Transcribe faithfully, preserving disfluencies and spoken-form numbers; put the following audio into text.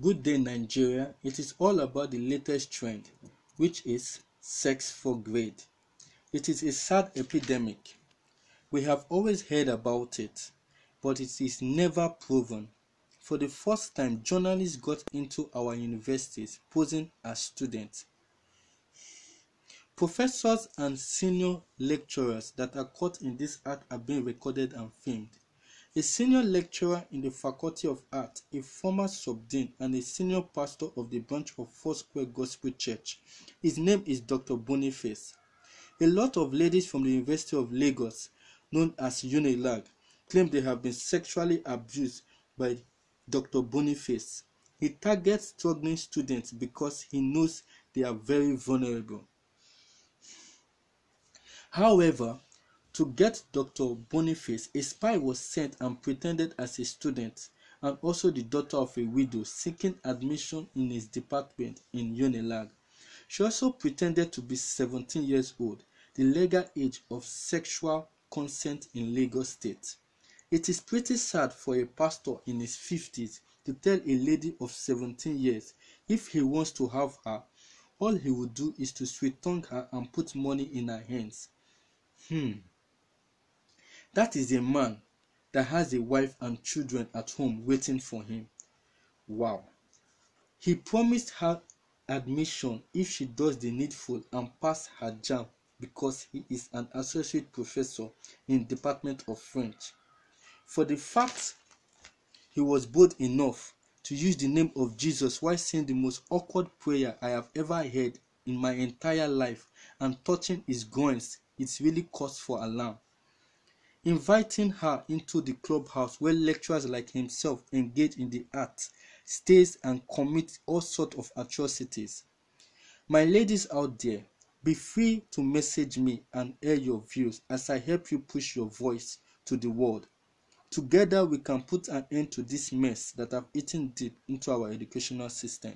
Good Day Nigeria, it is all about the latest trend, which is sex for grade. It is a sad epidemic. We have always heard about it, but it is never proven. For the first time, journalists got into our universities posing as students. Professors and senior lecturers that are caught in this act are being recorded and filmed. A senior lecturer in the Faculty of Art, a former subdean and a senior pastor of the branch of Foursquare Gospel Church. His name is Doctor Boniface. A lot of ladies from the University of Lagos, known as UNILAG, claim they have been sexually abused by Doctor Boniface. He targets struggling students because he knows they are very vulnerable. However, to get Doctor Boniface, a spy was sent and pretended as a student and also the daughter of a widow seeking admission in his department in UNILAG. She also pretended to be seventeen years old, the legal age of sexual consent in Lagos State. It is pretty sad for a pastor in his fifties to tell a lady of seventeen years if he wants to have her, all he would do is to sweet tongue her and put money in her hands. Hmm. That is a man that has a wife and children at home waiting for him. Wow. He promised her admission if she does the needful and pass her jam because he is an associate professor in the Department of French. For the fact he was bold enough to use the name of Jesus while saying the most awkward prayer I have ever heard in my entire life and touching his groins, it's really cause for alarm. Inviting her into the clubhouse where lecturers like himself engage in the art, stays and commit all sorts of atrocities. My ladies out there, be free to message me and air your views as I help you push your voice to the world. Together we can put an end to this mess that have eaten deep into our educational system.